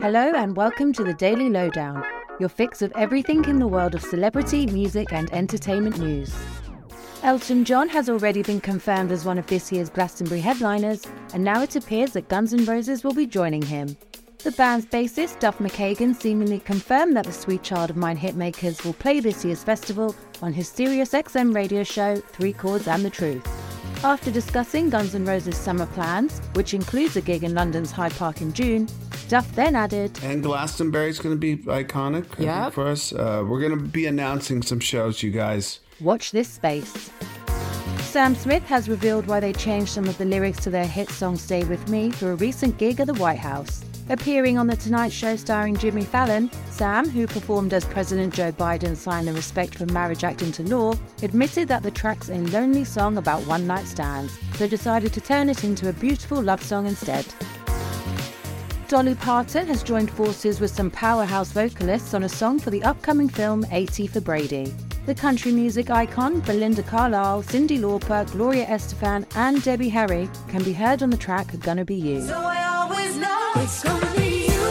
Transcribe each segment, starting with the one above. Hello and welcome to the Daily Lowdown, your fix of everything in the world of celebrity, music and entertainment news. Elton John has already been confirmed as one of this year's Glastonbury headliners, and now it appears that Guns N' Roses will be joining him. The band's bassist Duff McKagan seemingly confirmed that the Sweet Child of Mine hitmakers will play this year's festival on his Sirius XM radio show, 3 Chords and the Truth. After discussing Guns N' Roses' summer plans, which includes a gig in London's Hyde Park in June, Duff then added, and Glastonbury's going to be iconic, I think, for us. We're going to be announcing some shows, you guys. Watch this space. Sam Smith has revealed why they changed some of the lyrics to their hit song Stay With Me for a recent gig at the White House. Appearing on The Tonight Show starring Jimmy Fallon, Sam, who performed as President Joe Biden signed the Respect for Marriage Act into law, admitted that the track's a lonely song about one-night stands, so decided to turn it into a beautiful love song instead. Dolly Parton has joined forces with some powerhouse vocalists on a song for the upcoming film 80 for Brady. The country music icon Belinda Carlisle, Cyndi Lauper, Gloria Estefan and Debbie Harry can be heard on the track Gonna Be You. So I always know it's gonna be you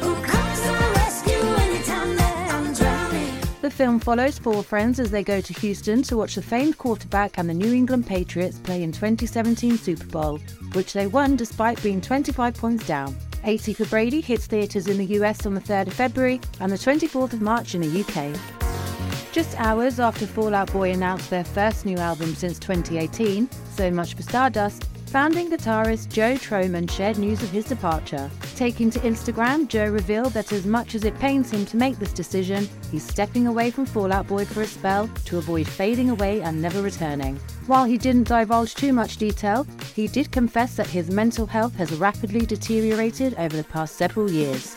who comes to my rescue anytime that I'm drowning. The film follows four friends as they go to Houston to watch the famed quarterback and the New England Patriots play in 2017 Super Bowl, which they won despite being 25 points down. 80 for Brady hits theatres in the US on the 3rd of February and the 24th of March in the UK. Just hours after Fall Out Boy announced their first new album since 2018, So Much for Stardust, founding guitarist Joe Trohman shared news of his departure. Taking to Instagram, Joe revealed that as much as it pains him to make this decision, he's stepping away from Fall Out Boy for a spell to avoid fading away and never returning. While he didn't divulge too much detail, he did confess that his mental health has rapidly deteriorated over the past several years.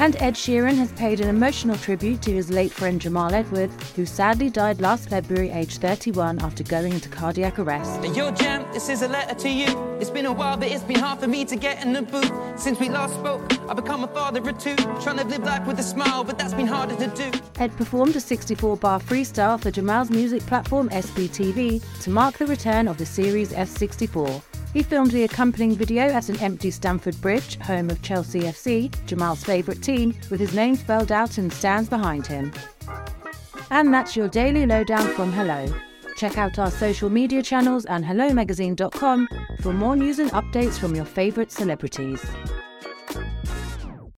And Ed Sheeran has paid an emotional tribute to his late friend Jamal Edwards, who sadly died last February aged 31 after going into cardiac arrest. Yo, Jam, this is a letter to you. It's been a while, but it's been hard for me to get in the booth. Since we last spoke, I've become a father of two, trying to live life with a smile, but that's been harder to do. Ed performed a 64-bar freestyle for Jamal's music platform SBTV to mark the return of the series F64. He filmed the accompanying video at an empty Stamford Bridge, home of Chelsea FC, Jamal's favourite team, with his name spelled out in stands behind him. And that's your Daily Lowdown from Hello. Check out our social media channels and hellomagazine.com for more news and updates from your favourite celebrities.